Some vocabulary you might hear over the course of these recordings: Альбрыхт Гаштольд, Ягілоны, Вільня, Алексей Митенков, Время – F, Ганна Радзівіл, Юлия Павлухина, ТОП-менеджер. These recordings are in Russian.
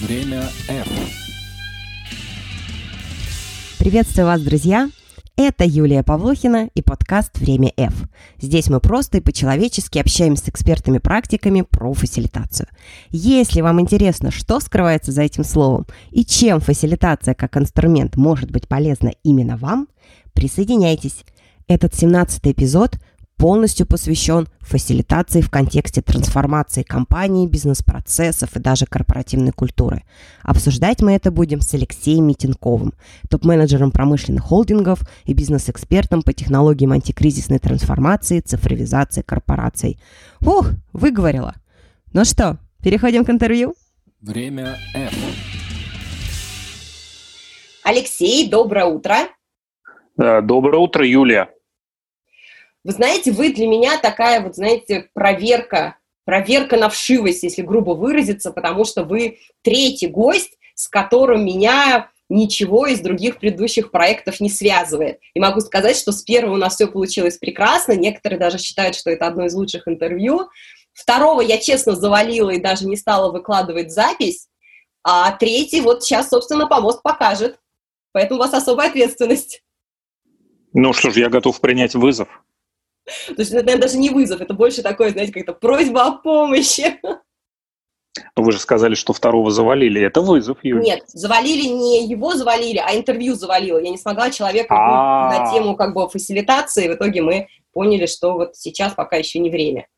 Время F. Приветствую вас, друзья! Это Юлия Павлухина и подкаст «Время F». Здесь мы просто и по-человечески общаемся с экспертами-практиками про фасилитацию. Если вам интересно, что скрывается за этим словом и чем фасилитация как инструмент может быть полезна именно вам, присоединяйтесь. Этот 17-й эпизод полностью посвящен фасилитации в контексте трансформации компании, бизнес-процессов и даже корпоративной культуры. Обсуждать мы это будем с Алексеем Митенковым, топ-менеджером промышленных холдингов и бизнес-экспертом по технологиям антикризисной трансформации, цифровизации корпораций. Ух, выговорила! Ну что, переходим к интервью? Время F. Алексей, доброе утро! Доброе утро, Юлия! Вы знаете, вы для меня такая, вот знаете, проверка на вшивость, если грубо выразиться, потому что вы третий гость, с которым меня ничего из других предыдущих проектов не связывает. И могу сказать, что с первого у нас все получилось прекрасно, некоторые даже считают, что это одно из лучших интервью. Второго я, честно, завалила и даже не стала выкладывать запись, а третий вот сейчас, собственно, помост покажет. Поэтому у вас особая ответственность. Ну что ж, я готов принять вызов. То есть это, наверное, даже не вызов, это больше такое, знаете, как-то просьба о помощи. Но вы же сказали, что второго завалили, это вызов, Юля. Нет, завалили не его завалили, а интервью завалило. Я не смогла человека на тему как бы фасилитации, в итоге мы поняли, что вот сейчас пока еще не время.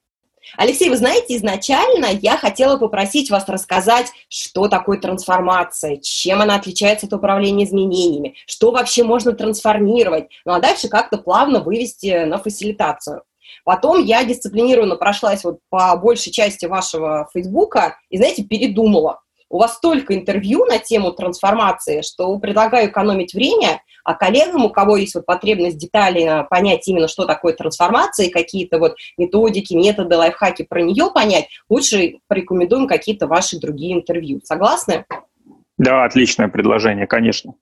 Алексей, вы знаете, изначально я хотела попросить вас рассказать, что такое трансформация, чем она отличается от управления изменениями, что вообще можно трансформировать, ну а дальше как-то плавно вывести на фасилитацию. Потом я дисциплинированно прошлась вот по большей части вашего Фейсбука и, знаете, передумала. У вас столько интервью на тему трансформации, что предлагаю экономить время, а коллегам, у кого есть вот потребность детально понять именно, что такое трансформация, какие-то вот методики, методы, лайфхаки про нее понять, лучше порекомендуем какие-то ваши другие интервью. Согласны? Да, отличное предложение, конечно.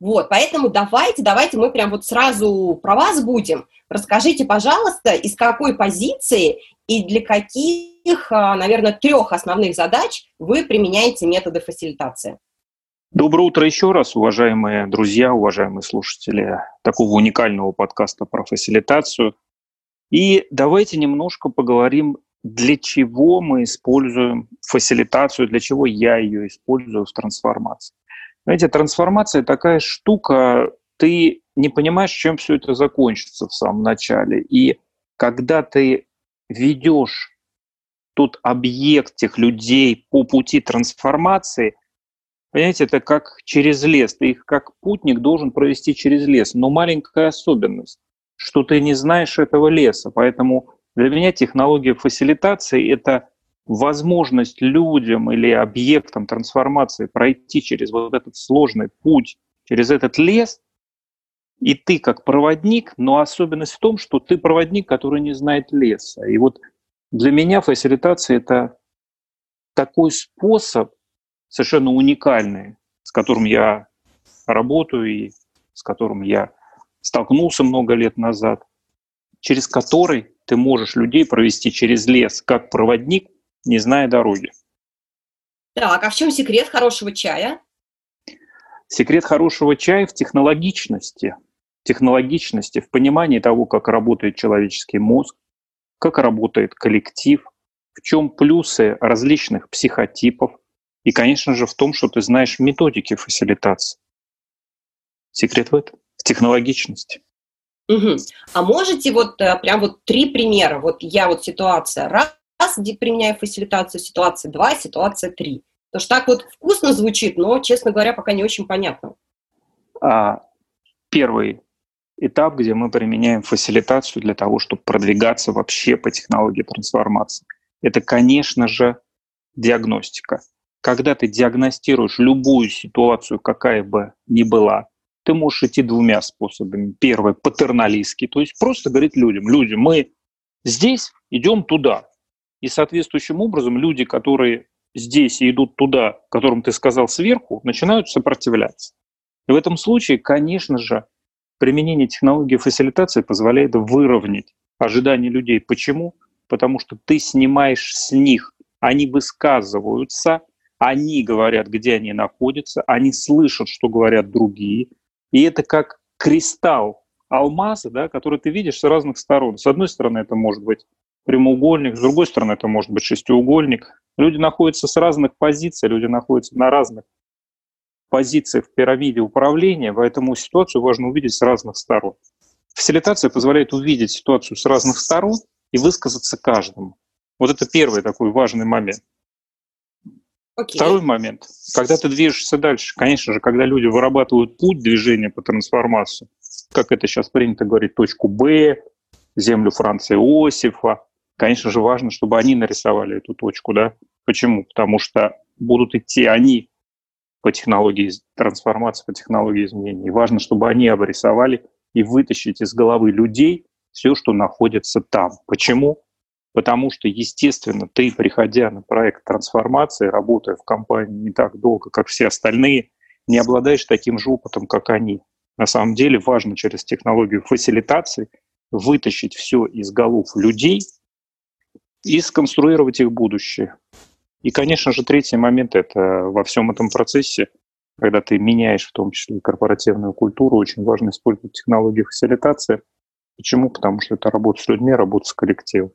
Вот, поэтому давайте мы прям вот сразу про вас будем. Расскажите, пожалуйста, из какой позиции и для каких, наверное, трех основных задач вы применяете методы фасилитации? Доброе утро еще раз, уважаемые друзья, уважаемые слушатели такого уникального подкаста про фасилитацию. И давайте немножко поговорим, для чего мы используем фасилитацию, для чего я ее использую в трансформации. Знаете, трансформация такая штука, ты не понимаешь, чем все это закончится в самом начале. И когда ты ведешь тот объект, тех людей по пути трансформации, понимаете, это как через лес. Ты их как путник должен провести через лес. Но маленькая особенность, что ты не знаешь этого леса. Поэтому для меня технология фасилитации — это возможность людям или объектам трансформации пройти через вот этот сложный путь, через этот лес, и ты как проводник, но особенность в том, что ты проводник, который не знает леса. И вот для меня фасилитация — это такой способ совершенно уникальный, с которым я работаю и с которым я столкнулся много лет назад, через который ты можешь людей провести через лес как проводник, не зная дороги. Так, а в чем секрет хорошего чая? Секрет хорошего чая в технологичности, в понимании того, как работает человеческий мозг, как работает коллектив, в чем плюсы различных психотипов и, конечно же, в том, что ты знаешь методики фасилитации. Секрет в этом, в технологичности. Угу. А можете вот прям вот три примера? Вот я вот ситуация раз, где применяю фасилитацию, ситуация 2, ситуация 3. Потому что так вот вкусно звучит, но, честно говоря, пока не очень понятно. Первый этап, где мы применяем фасилитацию для того, чтобы продвигаться вообще по технологии трансформации, это, конечно же, диагностика. Когда ты диагностируешь любую ситуацию, какая бы ни была, ты можешь идти двумя способами. Первый — патерналистский, то есть просто говорить людям: люди, мы здесь идем туда. И соответствующим образом люди, которые здесь и идут туда, которым ты сказал сверху, начинают сопротивляться. И в этом случае, конечно же, применение технологии фасилитации позволяет выровнять ожидания людей. Почему? Потому что ты снимаешь с них, они высказываются, Они говорят, где они находятся, они слышат, что говорят другие. И это как кристалл алмаза, да, который ты видишь с разных сторон. С одной стороны это может быть прямоугольник, с другой стороны это может быть шестиугольник. Люди находятся с разных позиций, люди находятся на разных позициях в пирамиде управления, поэтому ситуацию важно увидеть с разных сторон. Фасилитация позволяет увидеть ситуацию с разных сторон и высказаться каждому. Вот это первый такой важный момент. Okay. Второй момент. Когда ты движешься дальше, конечно же, когда люди вырабатывают путь движения по трансформации, как это сейчас принято говорить, точку Б, землю Франца Иосифа, конечно же, важно, чтобы они нарисовали эту точку. Да? Почему? Потому что будут идти они по технологии трансформации, по технологии изменений. Важно, чтобы они обрисовали и вытащить из головы людей все, что находится там. Почему? Потому что, естественно, ты, приходя на проект трансформации, работая в компании не так долго, как все остальные, не обладаешь таким же опытом, как они. На самом деле важно через технологию фасилитации вытащить все из голов людей и сконструировать их будущее. И, конечно же, третий момент — это во всем этом процессе, когда ты меняешь в том числе и корпоративную культуру, очень важно использовать технологию фасилитации. Почему? Потому что это работа с людьми, работа с коллективом.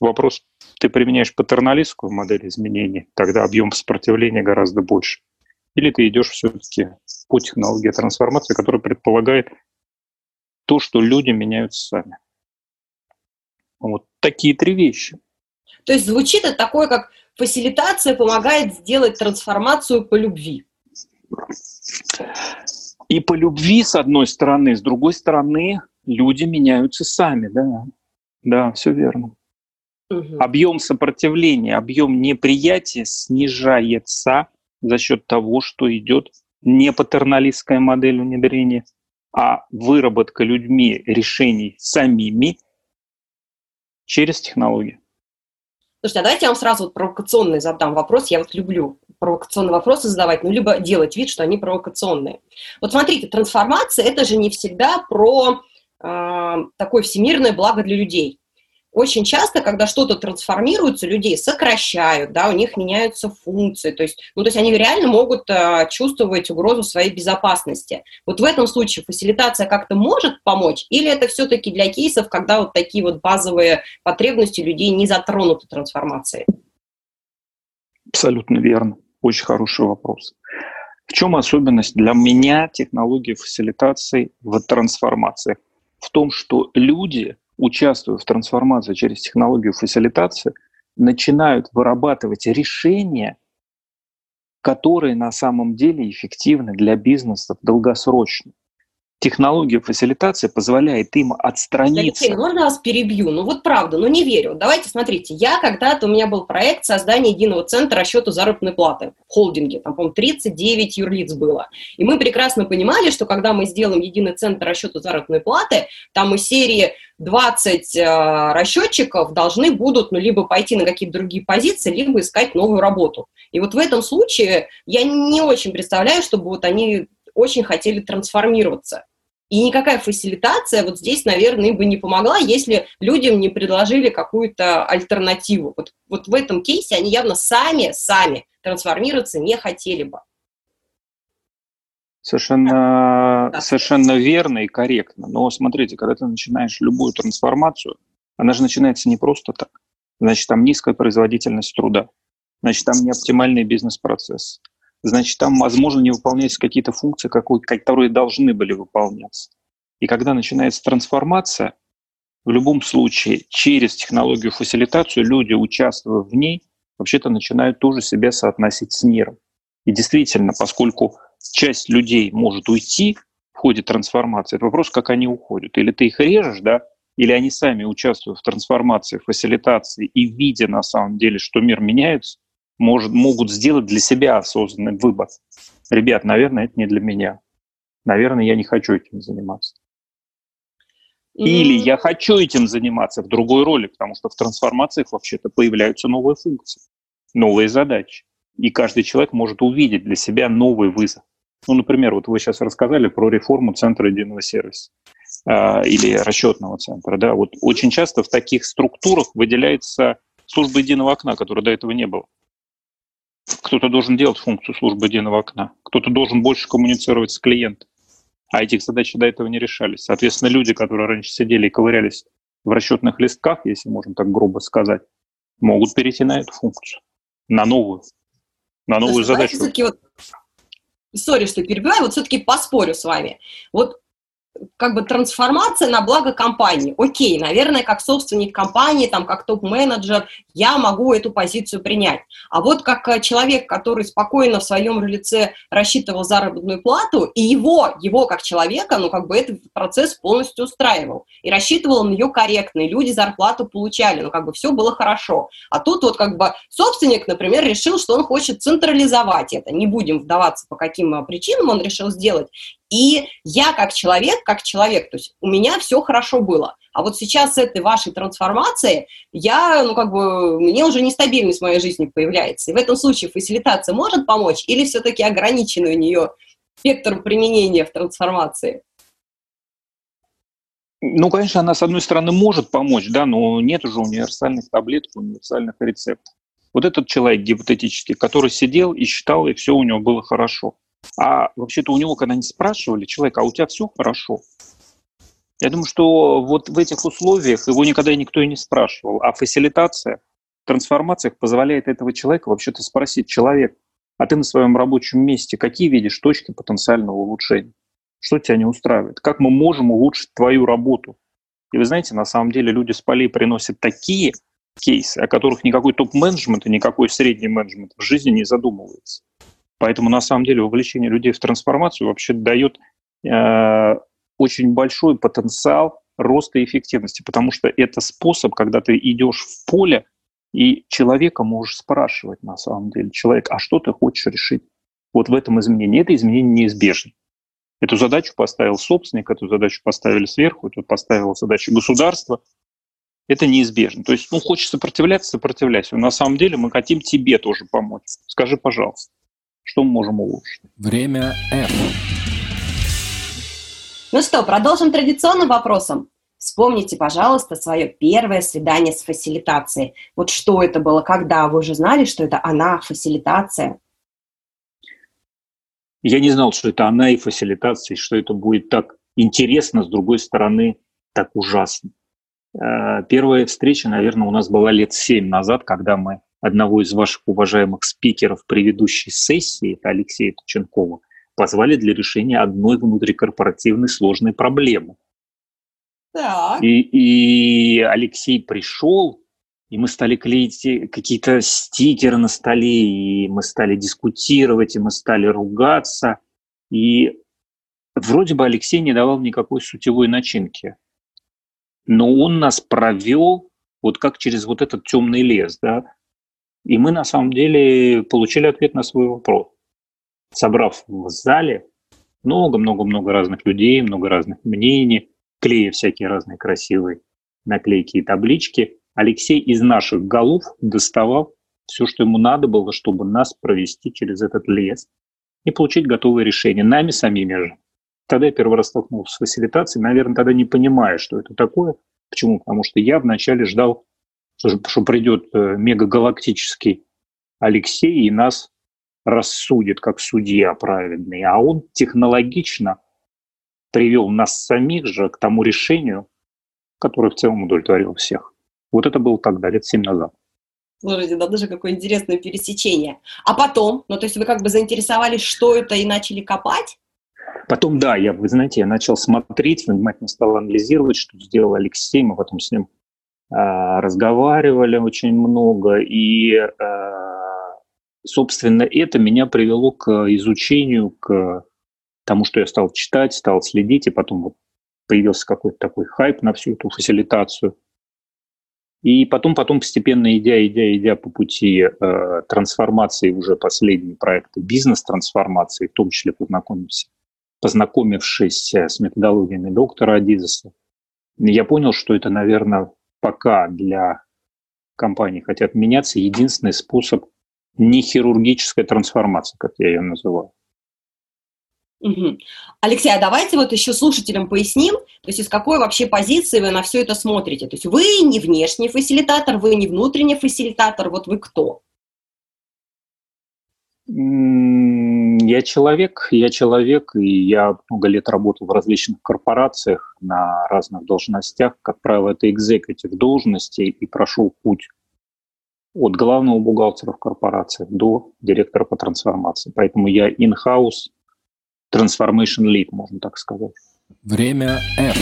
Вопрос, ты применяешь патерналистскую модель изменений, тогда объем сопротивления гораздо больше. Или ты идешь все-таки по технологии трансформации, которая предполагает то, что люди меняются сами. Вот такие три вещи. То есть звучит это такое, как фасилитация помогает сделать трансформацию по любви. И по любви, с одной стороны, с другой стороны, люди меняются сами. Да, да, все верно. Угу. Объем сопротивления, объем неприятия снижается за счет того, что идет не патерналистская модель внедрения, а выработка людьми решений самими через технологии. Слушайте, а давайте я вам сразу вот провокационный задам вопрос. Я вот люблю провокационные вопросы задавать, ну, либо делать вид, что они провокационные. Вот смотрите, трансформация – это же не всегда про такое всемирное благо для людей. Очень часто, когда что-то трансформируется, людей сокращают, да, у них меняются функции, то есть они реально могут чувствовать угрозу своей безопасности. Вот в этом случае фасилитация как-то может помочь, или это все-таки для кейсов, когда вот такие вот базовые потребности людей не затронуты трансформацией? Абсолютно верно. Очень хороший вопрос. В чем особенность для меня технологии фасилитации в трансформации? В том, что люди, участвуя в трансформации через технологию фасилитации, начинают вырабатывать решения, которые на самом деле эффективны для бизнеса долгосрочно. Технология фасилитации позволяет им отстраниться. Алексей, можно вас перебью? Правда, не верю. Давайте, смотрите, когда-то у меня был проект создания единого центра расчета заработной платы в холдинге, там, по-моему, 39 юрлиц было. И мы прекрасно понимали, что когда мы сделаем единый центр расчета заработной платы, там из серии 20 расчетчиков должны будут, либо пойти на какие-то другие позиции, либо искать новую работу. И вот в этом случае я не очень представляю, чтобы они очень хотели трансформироваться. И никакая фасилитация вот здесь, наверное, бы не помогла, если людям не предложили какую-то альтернативу. Вот в этом кейсе они явно сами трансформироваться не хотели бы. Совершенно верно и корректно. Но смотрите, когда ты начинаешь любую трансформацию, она же начинается не просто так. Значит, там низкая производительность труда. Значит, там не оптимальный бизнес-процесс. Значит, там, возможно, не выполняются какие-то функции, которые должны были выполняться. И когда начинается трансформация, в любом случае, через технологию фасилитацию люди, участвуя в ней, вообще-то начинают тоже себя соотносить с миром. И действительно, поскольку часть людей может уйти в ходе трансформации, это вопрос, как они уходят. Или ты их режешь, да, или они сами участвуют в трансформации, фасилитации и видя на самом деле, что мир меняется, могут сделать для себя осознанный выбор. Ребят, наверное, это не для меня. Наверное, я не хочу этим заниматься. Или я хочу этим заниматься в другой роли, потому что в трансформациях вообще-то появляются новые функции, новые задачи. И каждый человек может увидеть для себя новый вызов. Например, вот вы сейчас рассказали про реформу центра единого сервиса или расчетного центра. Да? Вот очень часто в таких структурах выделяется служба единого окна, которой до этого не было. Кто-то должен делать функцию службы единого окна, кто-то должен больше коммуницировать с клиентом, а этих задач до этого не решались. Соответственно, люди, которые раньше сидели и ковырялись в расчетных листках, если можно так грубо сказать, могут перейти на эту функцию, на новую задачу. Сори, что перебиваю, все-таки поспорю с вами. Трансформация на благо компании. Окей, наверное, как собственник компании, как топ-менеджер, я могу эту позицию принять. А как человек, который спокойно в своем лице рассчитывал заработную плату, и его как человека, этот процесс полностью устраивал. И рассчитывал он ее корректно, и люди зарплату получали, все было хорошо. А тут собственник, например, решил, что он хочет централизовать это. Не будем вдаваться, по каким причинам он решил сделать. И я как человек, то есть у меня все хорошо было. А сейчас с этой вашей трансформацией мне уже нестабильность в моей жизни появляется. И в этом случае фасилитация может помочь или все-таки ограничен у нее спектр применения в трансформации? Конечно, она, с одной стороны, может помочь, но нет уже универсальных таблеток, универсальных рецептов. Этот человек гипотетически, который сидел и считал, и все у него было хорошо. А вообще-то у него, когда они спрашивали человека, а у тебя все хорошо? Я думаю, что в этих условиях его никогда никто и не спрашивал. А фасилитация в трансформациях позволяет этого человека вообще-то спросить: человек, а ты на своем рабочем месте какие видишь точки потенциального улучшения? Что тебя не устраивает? Как мы можем улучшить твою работу? И вы знаете, на самом деле люди с полей приносят такие кейсы, о которых никакой топ-менеджмент и никакой средний менеджмент в жизни не задумывается. Поэтому, на самом деле, вовлечение людей в трансформацию вообще дает очень большой потенциал роста эффективности, потому что это способ, когда ты идешь в поле, и человека можешь спрашивать, на самом деле, человек, а что ты хочешь решить? В этом изменении. Это изменение неизбежно. Эту задачу поставил собственник, эту задачу поставили сверху, эту поставила задача государства. Это неизбежно. То есть, хочешь сопротивляться, сопротивляйся. Но на самом деле мы хотим тебе тоже помочь. Скажи, пожалуйста. Что мы можем улучшить? Время F. Продолжим традиционным вопросом. Вспомните, пожалуйста, свое первое свидание с фасилитацией. Что это было, когда? Вы уже знали, что это она, фасилитация? Я не знал, что это она и фасилитация, что это будет так интересно, с другой стороны, так ужасно. Первая встреча, наверное, у нас была 7 лет назад, когда мы одного из ваших уважаемых спикеров предыдущей сессии, это Алексея Митенкова, позвали для решения одной внутрикорпоративной сложной проблемы. Так. И Алексей пришел, и мы стали клеить какие-то стикеры на столе, и мы стали дискутировать, и мы стали ругаться. И вроде бы Алексей не давал никакой сутевой начинки. Но он нас провел как через этот темный лес, И мы, на самом деле, получили ответ на свой вопрос, собрав в зале много-много-много разных людей, много разных мнений, клея всякие разные красивые наклейки и таблички. Алексей из наших голов доставал все, что ему надо было, чтобы нас провести через этот лес и получить готовое решение нами самими же. Тогда я первый раз столкнулся с фасилитацией, наверное, тогда не понимая, что это такое. Почему? Потому что я вначале ждал, что придет мегагалактический Алексей и нас рассудит как судья праведный. А он технологично привел нас самих же к тому решению, которое в целом удовлетворило всех. Это было тогда, 7 лет назад. Слушайте, даже какое интересное пересечение. А потом, вы заинтересовались, что это, и начали копать? Потом, я начал смотреть, внимательно стал анализировать, что сделал Алексей, мы потом с ним разговаривали очень много, и, собственно, это меня привело к изучению, к тому, что я стал читать, стал следить, и потом появился какой-то такой хайп на всю эту фасилитацию. И потом постепенно идя по пути трансформации, уже последние проекты бизнес-трансформации, в том числе познакомившись с методологиями доктора Адизеса, я понял, что это, наверное, пока для компаний хотят меняться, единственный способ нехирургической трансформации, как я ее называю. Угу. Алексей, а давайте еще слушателям поясним, из какой вообще позиции вы на все это смотрите. Вы не внешний фасилитатор, вы не внутренний фасилитатор, вы кто? Я человек, и я много лет работал в различных корпорациях на разных должностях. Как правило, это экзекутив должности, и прошел путь от главного бухгалтера в корпорации до директора по трансформации. Поэтому я in-house transformation lead, можно так сказать. Время F.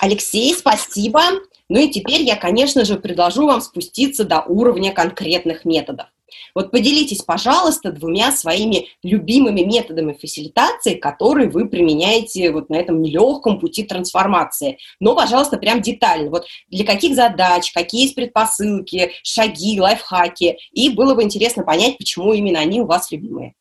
Алексей, спасибо. Ну и теперь я, конечно же, предложу вам спуститься до уровня конкретных методов. Вот поделитесь, пожалуйста, двумя своими любимыми методами фасилитации, которые вы применяете вот на этом нелегком пути трансформации. Но, пожалуйста, прям детально. Вот для каких задач, какие есть предпосылки, шаги, лайфхаки. И было бы интересно понять, почему именно они у вас любимые.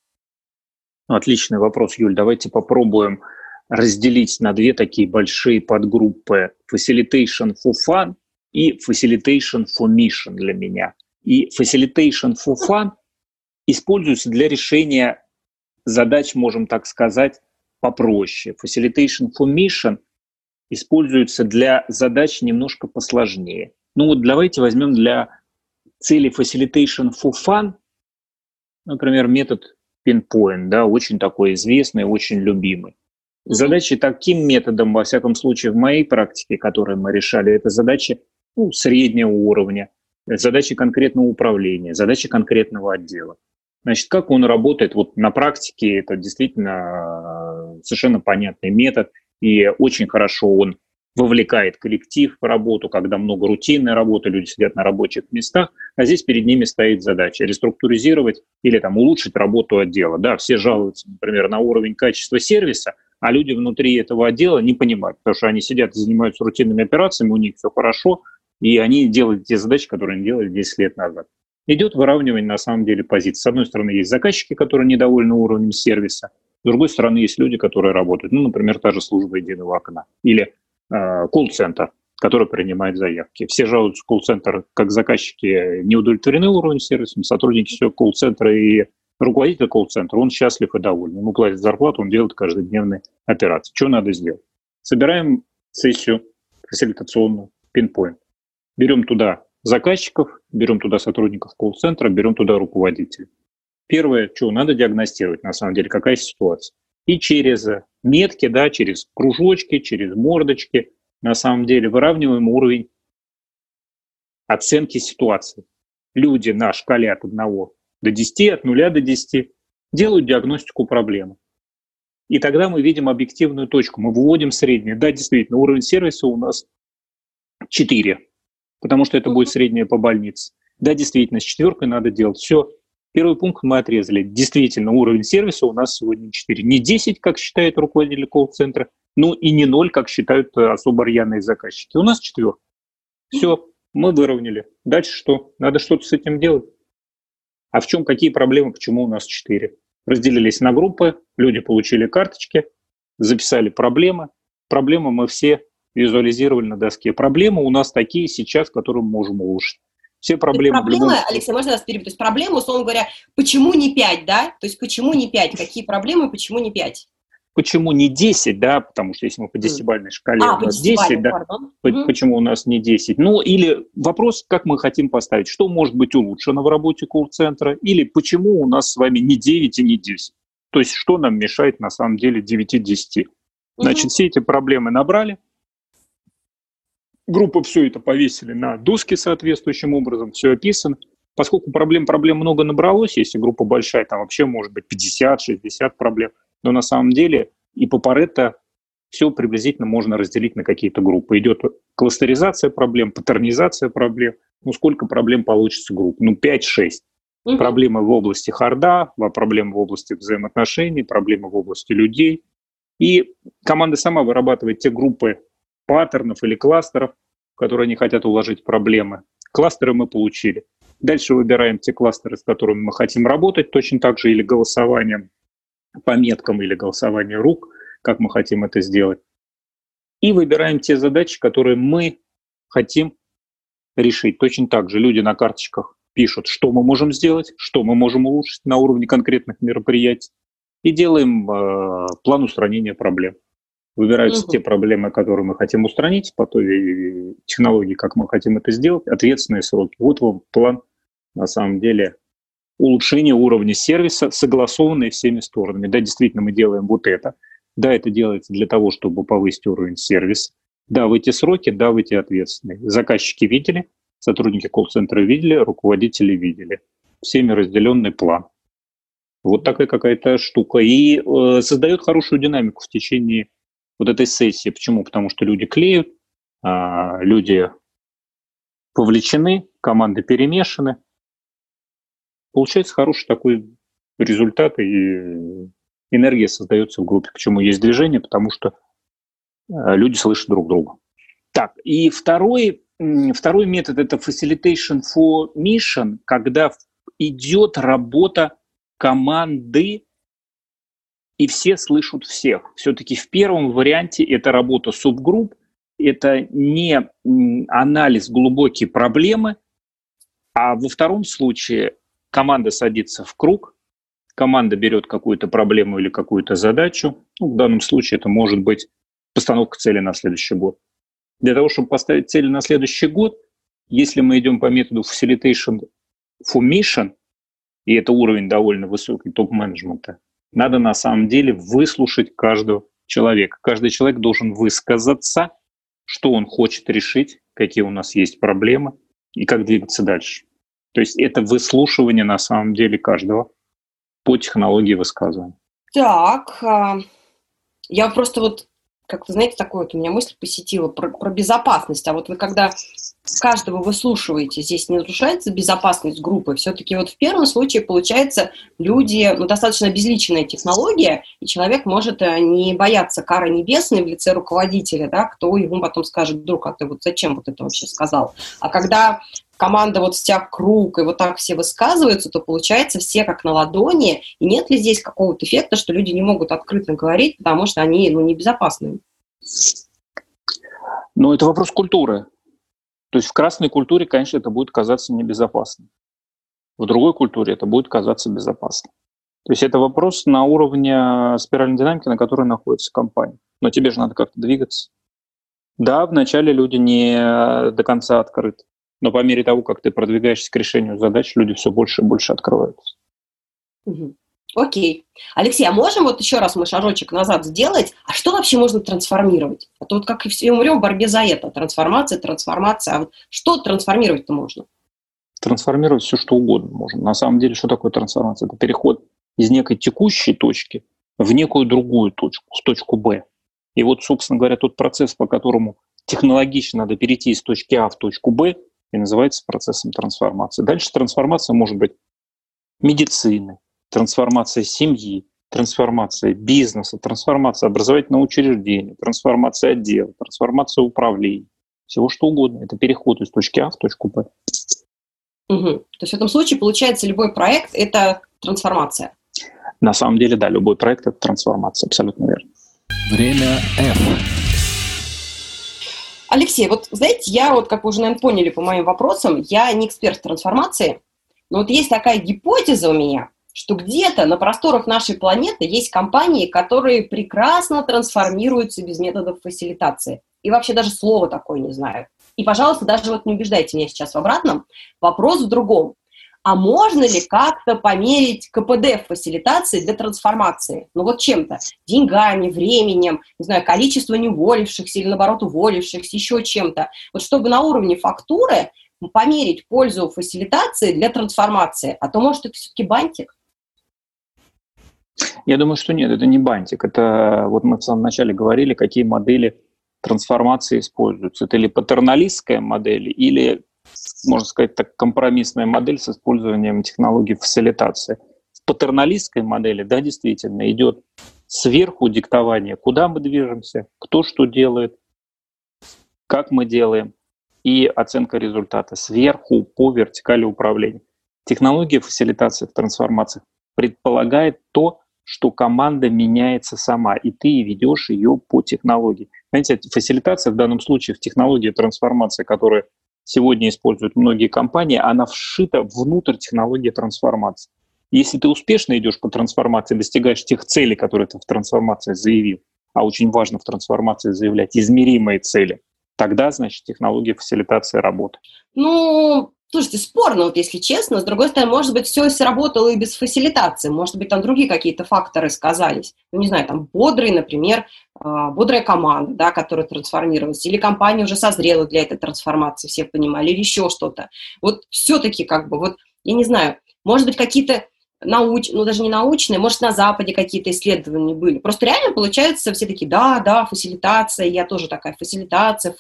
Отличный вопрос, Юль. Давайте попробуем разделить на две такие большие подгруппы. Facilitation for fun и facilitation for mission для меня. И facilitation for fun используется для решения задач, можем так сказать, попроще. Facilitation for mission используется для задач немножко посложнее. Ну вот давайте возьмем для цели facilitation for fun, например, метод pinpoint, да, очень такой известный, очень любимый. Задачи таким методом, во всяком случае, в моей практике, которые мы решали, это задачи среднего уровня. Задачи конкретного управления, задачи конкретного отдела. Значит, как он работает? Вот на практике это действительно совершенно понятный метод, и очень хорошо он вовлекает коллектив в работу, когда много рутинной работы, люди сидят на рабочих местах, а здесь перед ними стоит задача реструктуризировать или там, улучшить работу отдела. Да, все жалуются, например, на уровень качества сервиса, а люди внутри этого отдела не понимают, потому что они сидят и занимаются рутинными операциями, у них все хорошо, и они делают те задачи, которые они делали 10 лет назад. Идет выравнивание, на самом деле, позиций. С одной стороны, есть заказчики, которые недовольны уровнем сервиса. С другой стороны, есть люди, которые работают. Ну, например, та же служба единого окна. Или колл-центр, который принимает заявки. Все жалуются в колл-центр, как заказчики не удовлетворены уровнем сервиса. Сотрудники всего колл-центра и руководитель колл-центра, он счастлив и доволен. Ему платят зарплату, он делает каждодневные операции. Что надо сделать? Собираем сессию фасилитационную, пинпоинт. Берем туда заказчиков, берем туда сотрудников колл-центра, берем туда руководителей. Первое, что надо диагностировать, на самом деле, какая ситуация. И через метки, да, через кружочки, через мордочки, на самом деле, выравниваем уровень оценки ситуации. Люди на шкале от 1 до 10, от 0 до 10 делают диагностику проблемы. И тогда мы видим объективную точку, мы выводим среднее. Да, действительно, уровень сервиса у нас 4. Потому что это будет средняя по больнице. Да, действительно, с 4 надо делать. Все, первый пункт мы отрезали. Действительно, уровень сервиса у нас сегодня 4. Не 10, как считает руководитель колл-центра, ну и не 0, как считают особо рьяные заказчики. У нас 4. Все, мы выровняли. Дальше что? Надо что-то с этим делать. А в чем какие проблемы, почему у нас 4? Разделились на группы, люди получили карточки, записали проблемы. Проблемы мы все визуализировали на доске. Проблемы у нас такие сейчас, которые мы можем улучшить. Все проблемы... Алексей, можно вас перебить? То есть проблемы, условно говоря, почему не 5, да? То есть почему не 5? Какие проблемы, почему не 5? Почему не 10, да? Потому что если мы по десятибалльной шкале у нас 10, да? Почему у нас не 10? Ну, или вопрос, как мы хотим поставить, что может быть улучшено в работе колл-центра, или почему у нас с вами не 9 и не 10? То есть что нам мешает на самом деле 9-10? Значит, все эти проблемы набрали, группа все это повесили на доски соответствующим образом, все описано. Поскольку проблем много набралось, если группа большая, там вообще может быть 50-60 проблем, но на самом деле и по Парето все приблизительно можно разделить на какие-то группы. Идет кластеризация проблем, паттернизация проблем. Ну, сколько проблем получится групп? Ну, 5-6. Проблемы в области харда, проблемы в области взаимоотношений, проблемы в области людей. И команда сама вырабатывает те группы паттернов или кластеров, в которые они хотят уложить проблемы. Кластеры мы получили. Дальше выбираем те кластеры, с которыми мы хотим работать, точно так же или голосованием по меткам, или голосованием рук, как мы хотим это сделать. И выбираем те задачи, которые мы хотим решить. Точно так же люди на карточках пишут, что мы можем сделать, что мы можем улучшить на уровне конкретных мероприятий. И делаем план устранения проблем. Выбираются те проблемы, которые мы хотим устранить, по той технологии, как мы хотим это сделать, ответственные сроки. Вот вам план, на самом деле, улучшение уровня сервиса, согласованные всеми сторонами. Да, действительно, мы делаем вот это. Да, это делается для того, чтобы повысить уровень сервиса. Да, в эти сроки, да, в эти ответственные. Заказчики видели, сотрудники колл-центра видели, руководители видели. Всеми разделенный план. Вот такая какая-то штука. И создает хорошую динамику в течение вот этой сессии. Почему? Потому что люди клеют, люди вовлечены, команды перемешаны. Получается хороший такой результат, и энергия создается в группе. Почему есть движение? Потому что люди слышат друг друга. Так, и второй метод – это facilitation for mission, когда идет работа команды, и все слышат всех. Все-таки в первом варианте это работа субгрупп, это не анализ глубокой проблемы, а во втором случае команда садится в круг, команда берет какую-то проблему или какую-то задачу. Ну, в данном случае это может быть постановка цели на следующий год. Для того, чтобы поставить цели на следующий год, если мы идем по методу facilitation for mission, и это уровень довольно высокий топ-менеджмента, надо на самом деле выслушать каждого человека. Каждый человек должен высказаться, что он хочет решить, какие у нас есть проблемы и как двигаться дальше. То есть это выслушивание на самом деле каждого по технологии высказывания. Так, я просто вот как-то, знаете, такое вот у меня мысль посетила про безопасность. А вот вы когда каждого выслушиваете, здесь не нарушается безопасность группы? Все-таки вот в первом случае, получается, люди, ну, достаточно обезличенная технология, и человек может не бояться кары небесной в лице руководителя, да, кто ему потом скажет: друг, а ты вот зачем вот это вообще сказал? А когда команда вот вся круг, и вот так все высказываются, то получается все как на ладони. И нет ли здесь какого-то эффекта, что люди не могут открыто говорить, потому что они, ну, небезопасны? Ну, это вопрос культуры. То есть в красной культуре, конечно, это будет казаться небезопасным. В другой культуре это будет казаться безопасным. То есть это вопрос на уровне спиральной динамики, на которой находится компания. Но тебе же надо как-то двигаться. Да, вначале люди не до конца открыты. Но по мере того, как ты продвигаешься к решению задач, люди все больше и больше открываются. Окей. Алексей, а можем вот еще раз мы шажочек назад сделать? А что вообще можно трансформировать? А то вот как и все умрем в борьбе за это. Трансформация. А вот что трансформировать-то можно? Трансформировать все, что угодно можно. На самом деле, что такое трансформация? Это переход из некой текущей точки в некую другую точку, в точку Б. И вот, собственно говоря, тот процесс, по которому технологично надо перейти из точки А в точку Б, и называется процессом трансформации. Дальше трансформация может быть медицины, трансформация семьи, трансформация бизнеса, трансформация образовательного учреждения, трансформация отдела, трансформация управления, всего что угодно. Это переход из точки А в точку Б. Угу. То есть в этом случае, получается, любой проект – это трансформация? На самом деле, да, любой проект – это трансформация, абсолютно верно. Время F. Алексей, вот, знаете, я вот, как вы уже, наверное, поняли по моим вопросам, я не эксперт в трансформации, но вот есть такая гипотеза у меня, что где-то на просторах нашей планеты есть компании, которые прекрасно трансформируются без методов фасилитации. И вообще даже слова такое не знаю. И, пожалуйста, даже вот не убеждайте меня сейчас в обратном. Вопрос в другом. А можно ли как-то померить КПД в фасилитации для трансформации? Ну вот чем-то. Деньгами, временем, не знаю, количество неуволившихся или, наоборот, уволившихся, еще чем-то. Вот чтобы на уровне фактуры померить пользу фасилитации для трансформации. А то, может, это все-таки бантик? Я думаю, что нет, это не бантик. Это вот мы в самом начале говорили, какие модели трансформации используются. Это или патерналистская модель, или, можно сказать, так, компромиссная модель с использованием технологий фасилитации. В патерналистской модели, да, действительно, идет сверху диктование, куда мы движемся, кто что делает, как мы делаем, и оценка результата сверху по вертикали управления. Технология фасилитации в трансформациях предполагает то, что команда меняется сама, и ты ведешь ее по технологии. Знаете, фасилитация в данном случае в технологии трансформации, которая сегодня используют многие компании, она вшита внутрь технологии трансформации. Если ты успешно идешь по трансформации, достигаешь тех целей, которые ты в трансформации заявил, а очень важно в трансформации заявлять измеримые цели, тогда, значит, технология фасилитации работает. Ну, Слушайте, спорно, вот если честно. С другой стороны, может быть, все сработало и без фасилитации. Может быть, там другие какие-то факторы сказались. Ну, не знаю, там бодрый, например, бодрая команда, да, которая трансформировалась, или компания уже созрела для этой трансформации, все понимали, или еще что-то. Вот все-таки как бы, вот, я не знаю, может быть, какие-то ну, даже не научные, может, на Западе какие-то исследования были. Просто реально получается все такие, да, фасилитация, я тоже такая, фасилитация,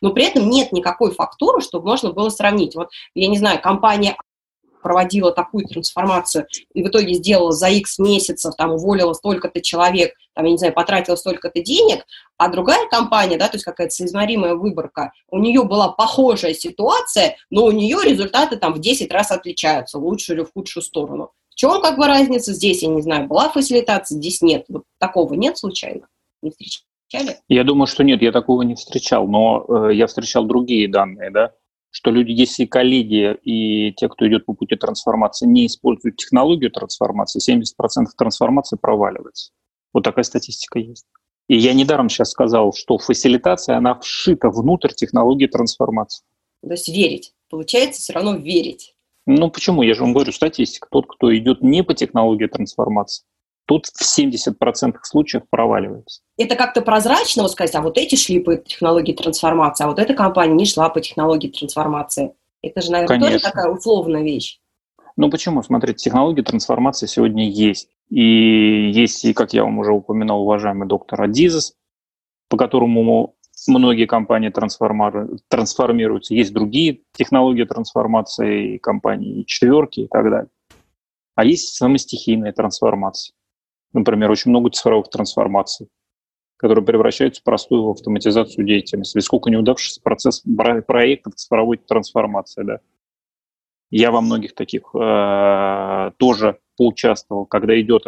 но при этом нет никакой фактуры, чтобы можно было сравнить. Вот, я не знаю, компания проводила такую трансформацию и в итоге сделала за X месяцев, там, уволила столько-то человек, там, я не знаю, потратила столько-то денег, а другая компания, да, то есть какая-то соизмеримая выборка, у нее была похожая ситуация, но у нее результаты там в 10 раз отличаются, в лучшую или в худшую сторону. В чем как бы разница? Здесь, я не знаю, была фасилитация, здесь нет. Вот такого нет случайно? Не встречали? Я думаю, что нет, я такого не встречал, но я встречал другие данные, да, что люди, если коллеги и те, кто идет по пути трансформации, не используют технологию трансформации, 70% трансформации проваливается. Вот такая статистика есть. И я недаром сейчас сказал, что фасилитация, она вшита внутрь технологии трансформации. То есть верить. Получается все равно верить. Ну почему? Я же вам говорю, статистика. Тот, кто идет не по технологии трансформации, тут в 70% случаев проваливается. Это как-то прозрачно вот сказать, а вот эти шли по технологии трансформации, а вот эта компания не шла по технологии трансформации. Это же, наверное, конечно, тоже такая условная вещь. Ну почему? Смотрите, технологии трансформации сегодня есть. И есть, как я вам уже упоминал, уважаемый доктор Адизес, по которому многие компании трансформируются. Есть другие технологии трансформации, компании четверки и так далее. А есть самостихийные трансформации. Например, очень много цифровых трансформаций, которые превращаются в простую автоматизацию деятельности. Или сколько неудавшихся проектов цифровой трансформации. Да? Я во многих таких тоже поучаствовал, когда идет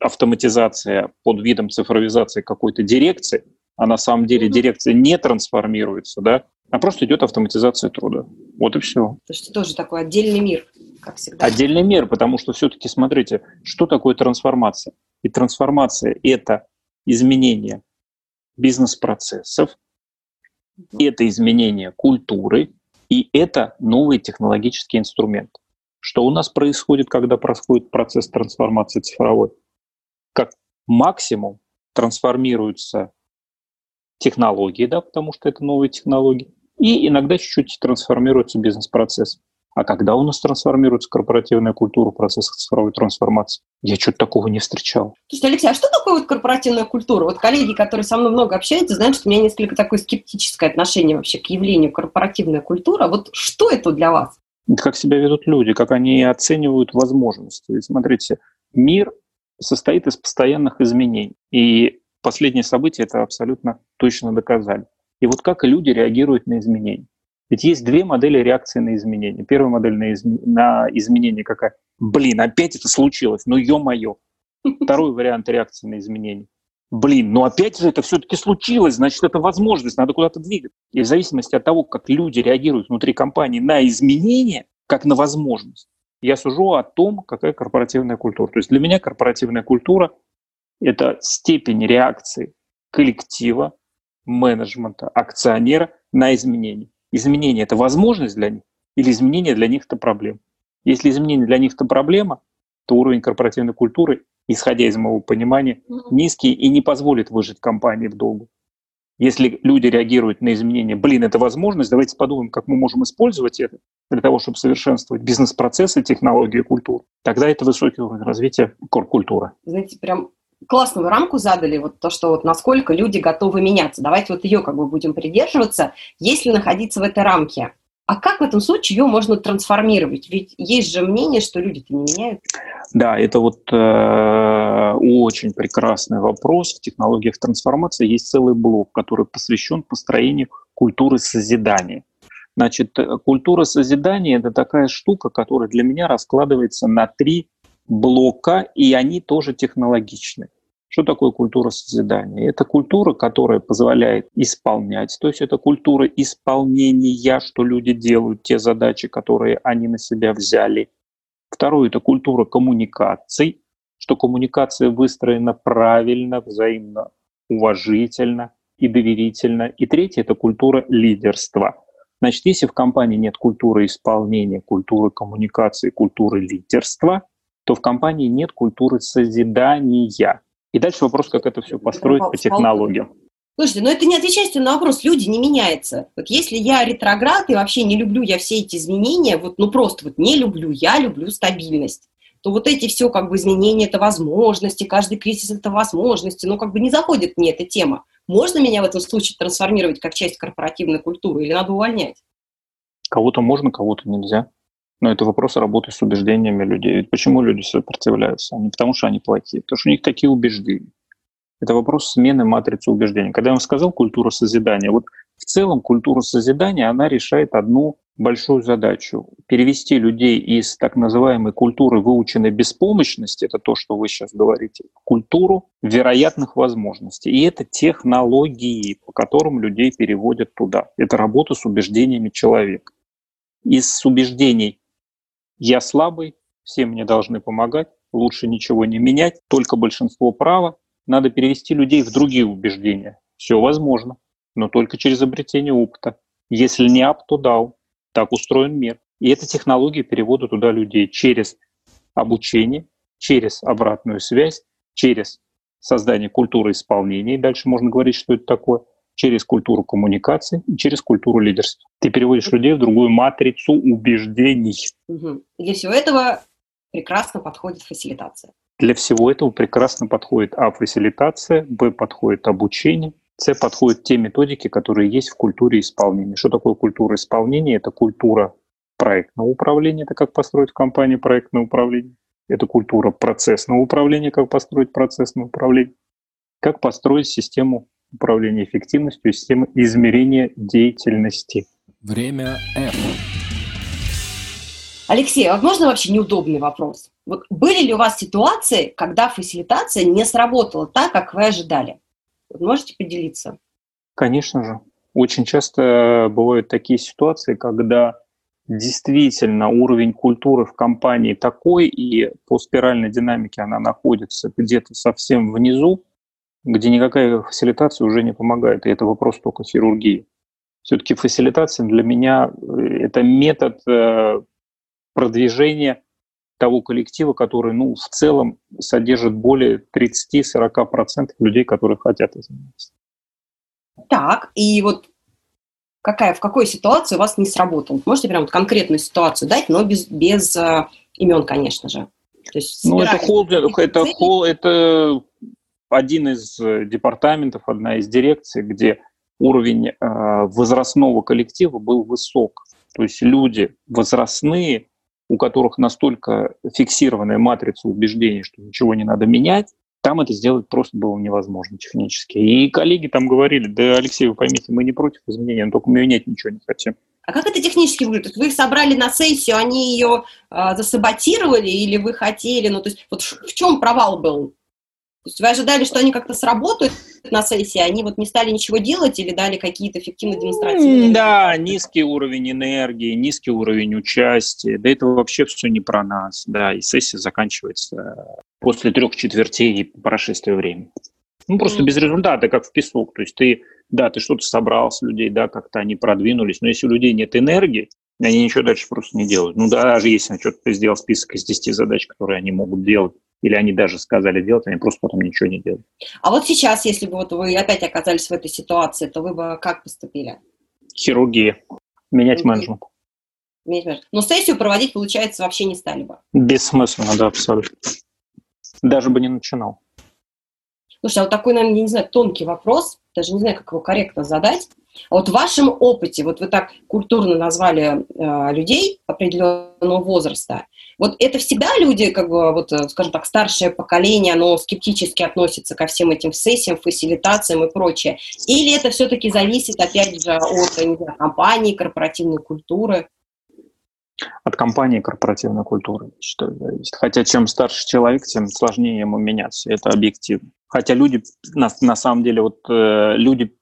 автоматизация под видом цифровизации какой-то дирекции, а на самом деле дирекция не трансформируется, да, а просто идет автоматизация труда. Вот и все. То есть тоже такой отдельный мир, как всегда. Отдельный мир, потому что все-таки, смотрите, что такое трансформация? И трансформация – это изменение бизнес-процессов, это изменение культуры, и это новый технологический инструмент. Что у нас происходит, когда происходит процесс трансформации цифровой? Как максимум трансформируются технологии, да, потому что это новые технологии, и иногда чуть-чуть трансформируется бизнес-процесс. А когда у нас трансформируется корпоративная культура в процессах цифровой трансформации? Я что-то такого не встречал. Слушай, Алексей, а что такое вот корпоративная культура? Вот коллеги, которые со мной много общаются, знают, что у меня несколько такое скептическое отношение вообще к явлению корпоративная культура. Вот что это для вас? Как себя ведут люди, как они оценивают возможности. И смотрите, мир состоит из постоянных изменений. И последние события это абсолютно точно доказали. И вот как люди реагируют на изменения. Ведь есть две модели реакции на изменения. Первая модель на изменения какая? Блин, опять это случилось, ну ё-моё. Второй вариант реакции на изменения. Блин, ну опять же это все-таки случилось, значит, это возможность, надо куда-то двигаться. И в зависимости от того, как люди реагируют внутри компании на изменения, как на возможность, я сужу о том, какая корпоративная культура. То есть для меня корпоративная культура – это степень реакции коллектива, менеджмента, акционера на изменения. Изменения – это возможность для них или изменения для них – это проблема? Если изменения для них – это проблема, то уровень корпоративной культуры, исходя из моего понимания, низкий и не позволит выжить компании в долгу. Если люди реагируют на изменения, блин, это возможность, давайте подумаем, как мы можем использовать это для того, чтобы совершенствовать бизнес-процессы, технологии, культуру, тогда это высокий уровень развития корпкультуры. Знаете, прям классную рамку задали, вот то, что вот насколько люди готовы меняться. Давайте вот ее как бы будем придерживаться, если находиться в этой рамке. А как в этом случае ее можно трансформировать? Ведь есть же мнение, что люди-то не меняют. Да, это вот очень прекрасный вопрос. В технологиях трансформации есть целый блок, который посвящен построению культуры созидания. Значит, культура созидания – это такая штука, которая для меня раскладывается на 3 блока, и они тоже технологичны. Что такое культура созидания? Это культура, которая позволяет исполнять, то есть это культура исполнения, что люди делают, те задачи, которые они на себя взяли. Второе – это культура коммуникаций, что коммуникация выстроена правильно, взаимно уважительно и доверительно. И третье – это культура лидерства, Значит, если в компании нет культуры исполнения, культуры коммуникации, культуры лидерства, то в компании нет культуры созидания. И дальше вопрос, как это все построить по технологиям. Слушайте, но это не отвечайте на вопрос, люди не меняются. Вот если я ретроград и вообще не люблю я все эти изменения, вот, ну просто вот не люблю, я люблю стабильность, то вот эти все как бы изменения – это возможности, каждый кризис – это возможности, но как бы не заходит мне эта тема. Можно меня в этом случае трансформировать как часть корпоративной культуры или надо увольнять? Кого-то можно, кого-то нельзя. Но это вопрос работы с убеждениями людей. Ведь почему люди сопротивляются? Не потому что они плохие, потому что у них такие убеждения. Это вопрос смены матрицы убеждений. Когда я вам сказал культура созидания, вот в целом культура созидания, она решает одну большую задачу. Перевести людей из так называемой культуры выученной беспомощности, это то, что вы сейчас говорите, в культуру вероятных возможностей. И это технологии, по которым людей переводят туда. Это работа с убеждениями человека. Из убеждений «я слабый», «все мне должны помогать», «лучше ничего не менять», «только большинство права», надо перевести людей в другие убеждения. Все возможно, но только через обретение опыта. Если не up, то down. Так устроен мир. И это технология перевода туда людей через обучение, через обратную связь, через создание культуры исполнения, и дальше можно говорить, что это такое, через культуру коммуникации и через культуру лидерства. Ты переводишь людей в другую матрицу убеждений. Угу. Для всего этого прекрасно подходит фасилитация. Для всего этого прекрасно подходит фасилитация, подходит обучение, подходят те методики, которые есть в культуре исполнения. Что такое культура исполнения? Это культура проектного управления, это как построить в компании проектное управление. Это культура процессного управления, как построить процессное управление. Как построить систему управления эффективностью, систему измерения деятельности. Время F. Алексей, возможно, вообще неудобный вопрос. Вот были ли у вас ситуации, когда фасилитация не сработала так, как вы ожидали? Можете поделиться? Конечно же. Очень часто бывают такие ситуации, когда действительно уровень культуры в компании такой, и по спиральной динамике она находится где-то совсем внизу, где никакая фасилитация уже не помогает. И это вопрос только хирургии. Все-таки фасилитация для меня – это метод продвижение того коллектива, который, в целом содержит более 30-40% людей, которые хотят измениться. Так, и вот в какой ситуации у вас не сработало? Можете прям конкретную ситуацию дать, но без имен, конечно же. То есть, это один из департаментов, одна из дирекций, где уровень возрастного коллектива был высок. То есть люди возрастные, у которых настолько фиксированная матрица убеждений, что ничего не надо менять, там это сделать просто было невозможно технически. И коллеги там говорили, да, Алексей, вы поймите, мы не против изменений, но только мы менять ничего не хотим. А как это технически выглядит? Вы их собрали на сессию, они ее засаботировали или вы хотели? Ну, то есть вот в чем провал был? То есть вы ожидали, что они как-то сработают на сессии, они вот не стали ничего делать или дали какие-то эффективные демонстративные? Да, низкий уровень энергии, низкий уровень участия. Да это вообще все не про нас. Да, и сессия заканчивается после 3/4 прошествия времени. Просто без результата, как в песок. То есть ты что-то собрал с людей, да, как-то они продвинулись, но если у людей нет энергии, они ничего дальше просто не делают. Даже если ты сделал список из 10 задач, которые они могут делать, или они даже сказали делать, они просто потом ничего не делают. А вот сейчас, если бы вы опять оказались в этой ситуации, то вы бы как поступили? Хирургия. Менять менеджмент. Но сессию проводить, получается, вообще не стали бы? Бессмысленно, да, абсолютно. Даже бы не начинал. Слушай, а вот такой, наверное, я не знаю, тонкий вопрос, даже не знаю, как его корректно задать. А вот в вашем опыте, вот вы так культурно назвали людей определенного возраста, вот это всегда люди, скажем так, старшее поколение, оно скептически относится ко всем этим сессиям, фасилитациям и прочее? Или это все-таки зависит, опять же, от компании, корпоративной культуры? От компании корпоративной культуры, что зависит. Хотя чем старше человек, тем сложнее ему меняться, это объективно. Хотя люди, на самом деле, люди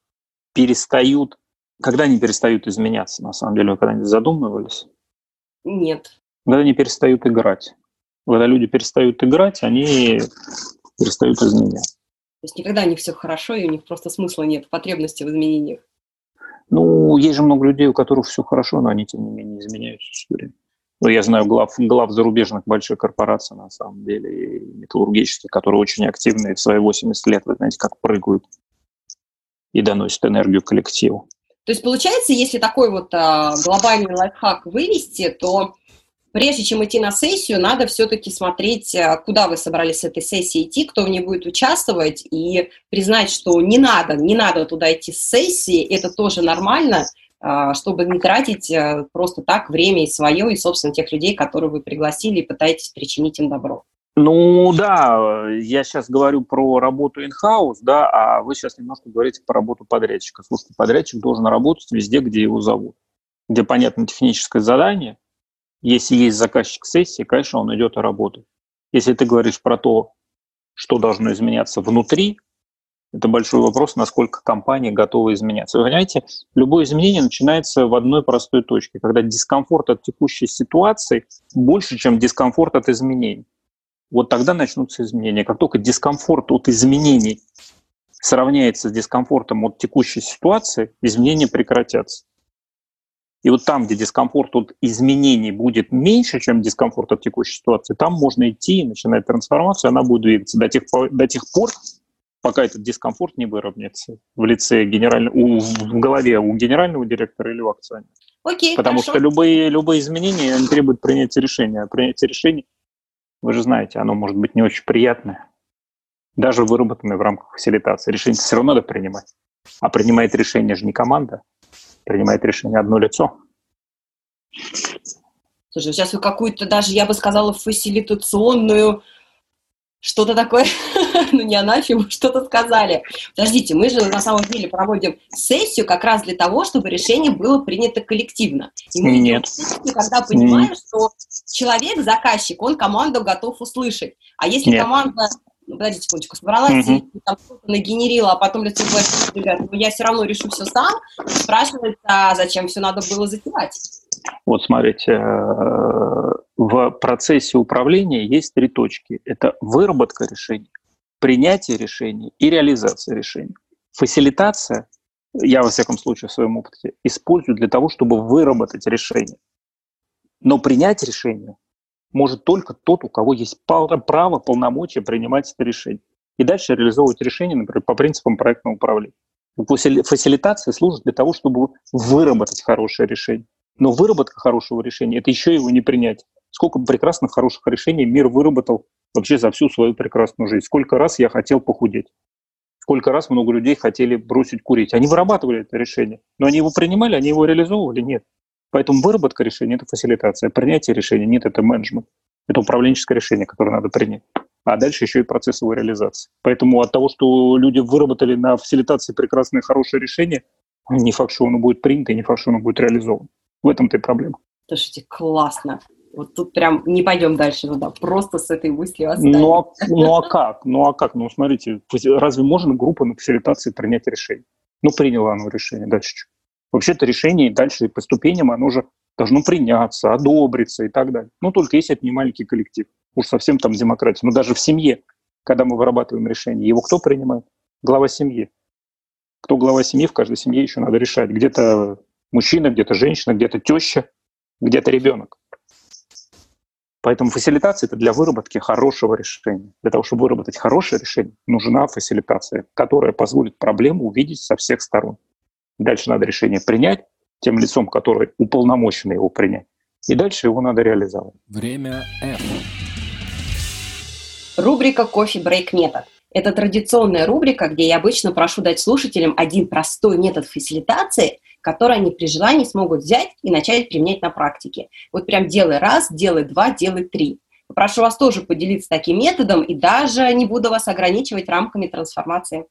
перестают... Когда они перестают изменяться, на самом деле, вы когда-нибудь задумывались? Нет. Когда они перестают играть. Когда люди перестают играть, они перестают изменяться. То есть никогда у них все хорошо, и у них просто смысла нет, потребности в изменениях. Ну, есть же много людей, у которых все хорошо, но они, тем не менее, изменяются все время. Ну, я знаю глав зарубежных больших корпораций, на самом деле, металлургических, которые очень активны в свои 80 лет, вы знаете, как прыгают и доносят энергию коллективу. То есть, получается, если такой вот глобальный лайфхак вывести, то прежде чем идти на сессию, надо все-таки смотреть, куда вы собрались с этой сессии идти, кто в ней будет участвовать, и признать, что не надо туда идти с сессии, это тоже нормально, чтобы не тратить просто так время и свое, и, собственно, тех людей, которые вы пригласили, и пытаетесь причинить им добро. Ну да, я сейчас говорю про работу in-house, да, а вы сейчас немножко говорите про работу подрядчика. Слушайте, подрядчик должен работать везде, где его зовут, где понятно техническое задание. Если есть заказчик сессии, конечно, он идет и работает. Если ты говоришь про то, что должно изменяться внутри, это большой вопрос, насколько компании готовы изменяться. Вы понимаете, любое изменение начинается в одной простой точке, когда дискомфорт от текущей ситуации больше, чем дискомфорт от изменений. Вот тогда начнутся изменения. Как только дискомфорт от изменений сравняется с дискомфортом от текущей ситуации, изменения прекратятся. И вот там, где дискомфорт от изменений будет меньше, чем дискомфорт от текущей ситуации, там можно идти и начинать трансформацию, она будет двигаться до тех пор, пока этот дискомфорт не выровняется в лице в голове у генерального директора или у акционера. Окей, потому хорошо. Что любые изменения требуют принятия решения. А принятие решений, вы же знаете, оно может быть не очень приятное, даже выработанное в рамках фасилитации. Решение все равно надо принимать. А принимает решение же не команда, принимает решение одно лицо. Слушай, сейчас вы какую-то даже, я бы сказала, фасилитационную что-то такое, ну не анафему, что-то сказали. Подождите, мы же на самом деле проводим сессию как раз для того, чтобы решение было принято коллективно. И мы Нет. сессию, когда понимаем, что человек, заказчик, он команду готов услышать. А если Нет. команда, ну, подождите секундочку, собралась и там что-то нагенерила, а потом лицо говорит, ребят, ну я все равно решу все сам, спрашивает, а зачем все надо было затевать? Вот смотрите, в процессе управления есть три точки. Это выработка решений, принятие решений и реализация решений. Фасилитация, я во всяком случае в своем опыте, использую для того, чтобы выработать решение. Но принять решение может только тот, у кого есть право, полномочия принимать это решение. И дальше реализовывать решение, например, по принципам проектного управления. Фасилитация служит для того, чтобы выработать хорошее решение. Но выработка хорошего решения – это еще его не принять. Сколько прекрасных, хороших решений мир выработал вообще за всю свою прекрасную жизнь. Сколько раз я хотел похудеть. Сколько раз много людей хотели бросить курить. Они вырабатывали это решение. Но они его принимали, они его реализовывали? Нет. Поэтому выработка решения – это фасилитация. Принятие решения – нет, это менеджмент. Это управленческое решение, которое надо принять. А дальше еще и процесс его реализации. Поэтому от того, что люди выработали на фасилитации прекрасное, хорошее решение, не факт, что оно будет принято, не факт, что оно будет реализовано. В этом-то и проблема. Слушайте, классно. Вот тут прям не пойдем дальше туда, просто с этой мыслью оставим. Ну а как? Ну смотрите, разве можно группа на фасилитации принять решение? Ну приняло оно решение, дальше что? Вообще-то решение дальше по ступеням оно же должно приняться, одобриться и так далее. Ну только если это не маленький коллектив, уж совсем там демократия. Но даже в семье, когда мы вырабатываем решение, его кто принимает? Глава семьи. Кто глава семьи, в каждой семье еще надо решать. Где-то мужчина, где-то женщина, где-то теща, где-то ребенок. Поэтому фасилитация – это для выработки хорошего решения. Для того, чтобы выработать хорошее решение, нужна фасилитация, которая позволит проблему увидеть со всех сторон. Дальше надо решение принять тем лицом, которое уполномочено его принять. И дальше его надо реализовать. Время F. Рубрика «Кофе-брейк метод». Это традиционная рубрика, где я обычно прошу дать слушателям один простой метод фасилитации, который они при желании смогут взять и начать применять на практике. Вот прям делай раз, делай два, делай три. Прошу вас тоже поделиться таким методом и даже не буду вас ограничивать рамками трансформации.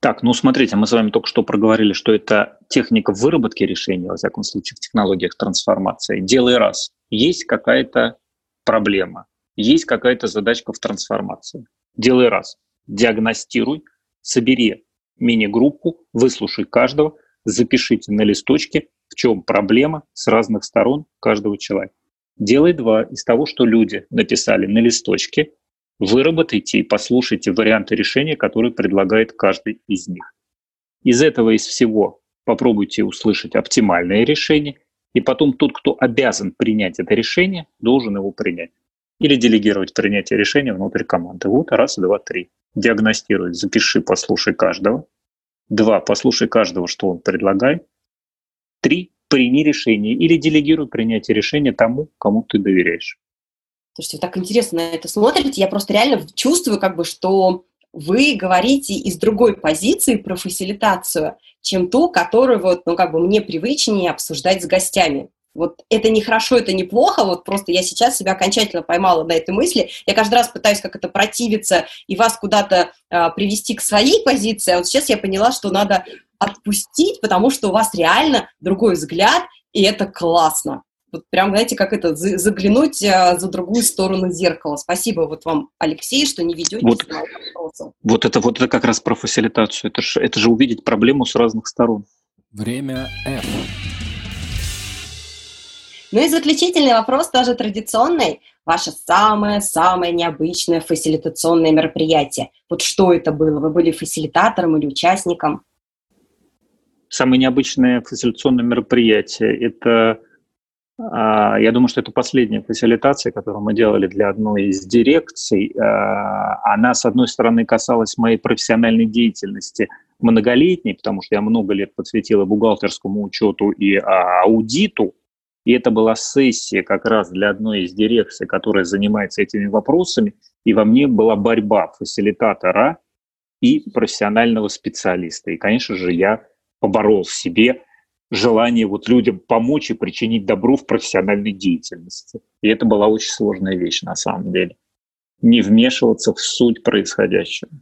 Так, ну смотрите, мы с вами только что проговорили, что это техника выработки решения, во всяком случае, в технологиях трансформации. Делай раз. Есть какая-то проблема, есть какая-то задачка в трансформации. Делай раз. Диагностируй, собери мини-группу, выслушай каждого, запишите на листочке, в чем проблема с разных сторон каждого человека. Делай два. Из того, что люди написали на листочке, выработайте и послушайте варианты решения, которые предлагает каждый из них. Из этого, из всего попробуйте услышать оптимальное решение, и потом тот, кто обязан принять это решение, должен его принять. Или делегировать принятие решения внутрь команды. Вот раз, два, три. Диагностируй, запиши, послушай каждого. Два, послушай каждого, что он предлагает. Три, прими решение или делегируй принятие решения тому, кому ты доверяешь. Слушайте, вы так интересно на это смотрите. Я просто реально чувствую, что вы говорите из другой позиции про фасилитацию, чем ту, которую мне привычнее обсуждать с гостями. Вот это не хорошо, это не плохо, просто я сейчас себя окончательно поймала на этой мысли. Я каждый раз пытаюсь как-то противиться и вас куда-то привести к своей позиции, а сейчас я поняла, что надо отпустить, потому что у вас реально другой взгляд, и это классно. Заглянуть за другую сторону зеркала. Спасибо вам, Алексей, что не ведете на вопросы. Это как раз про фасилитацию. Это же увидеть проблему с разных сторон. Время F. И заключительный вопрос, тоже традиционный. Ваше самое-самое необычное фасилитационное мероприятие. Что это было? Вы были фасилитатором или участником? Самое необычное фасилитационное мероприятие – это, я думаю, что это последняя фасилитация, которую мы делали для одной из дирекций. Она, с одной стороны, касалась моей профессиональной деятельности многолетней, потому что я много лет посвятила бухгалтерскому учету и аудиту. И это была сессия как раз для одной из дирекций, которая занимается этими вопросами. И во мне была борьба фасилитатора и профессионального специалиста. И, конечно же, я поборол в себе желание людям помочь и причинить добро в профессиональной деятельности. И это была очень сложная вещь на самом деле. Не вмешиваться в суть происходящего.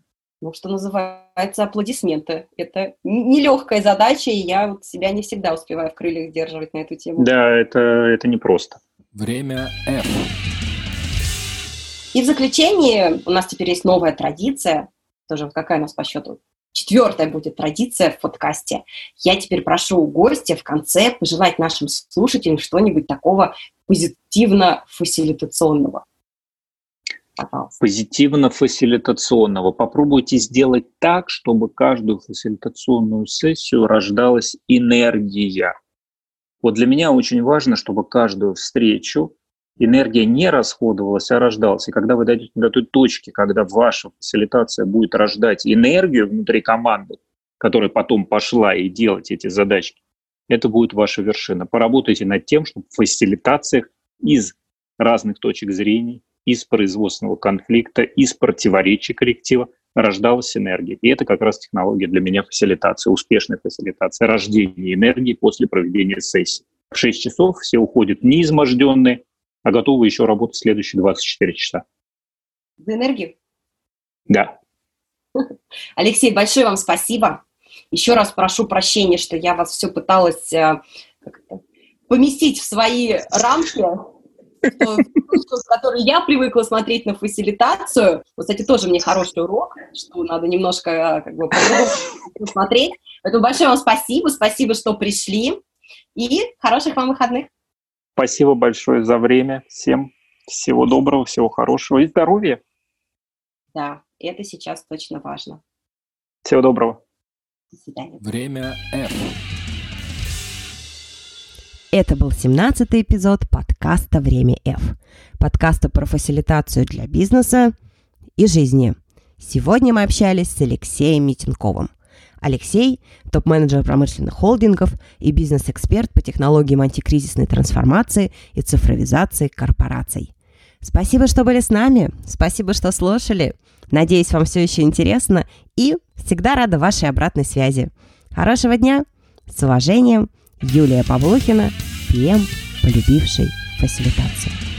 Что называется, аплодисменты. Это нелегкая задача, и я себя не всегда успеваю в крыльях сдерживать на эту тему. Да, это непросто. Время F. И в заключение у нас теперь есть новая традиция. Тоже какая у нас по счету? 4-я будет традиция в подкасте. Я теперь прошу гостя в конце пожелать нашим слушателям что-нибудь такого позитивно-фасилитационного. Позитивно-фасилитационного. Попробуйте сделать так, чтобы каждую фасилитационную сессию рождалась энергия. Для меня очень важно, чтобы каждую встречу энергия не расходовалась, а рождалась. И когда вы дойдете до той точки, когда ваша фасилитация будет рождать энергию внутри команды, которая потом пошла и делать эти задачки, это будет ваша вершина. Поработайте над тем, чтобы в фасилитациях из разных точек зрения, из производственного конфликта, из противоречий коллектива рождалась энергия. И это как раз технология для меня фасилитации, успешной фасилитации, рождения энергии после проведения сессии. В 6 часов все уходят не изможденные, а готовы еще работать следующие 24 часа. За энергию? Да. Алексей, большое вам спасибо. Еще раз прошу прощения, что я вас все пыталась поместить в свои рамки, который я привыкла смотреть на фасилитацию. Кстати, тоже мне хороший урок, что надо немножко по-другому смотреть. Поэтому большое вам спасибо, что пришли, и хороших вам выходных. Спасибо большое за время. Всем всего доброго, всего хорошего и здоровья. Да, это сейчас точно важно. Всего доброго. До свидания. Время F. Это был 17-й эпизод подкаста «Время F», подкаста про фасилитацию для бизнеса и жизни. Сегодня мы общались с Алексеем Митенковым. Алексей – топ-менеджер промышленных холдингов и бизнес-эксперт по технологиям антикризисной трансформации и цифровизации корпораций. Спасибо, что были с нами, спасибо, что слушали. Надеюсь, вам все еще интересно, и всегда рада вашей обратной связи. Хорошего дня, с уважением! Юлия Павлухина, ПМ, полюбивший фасилитацию.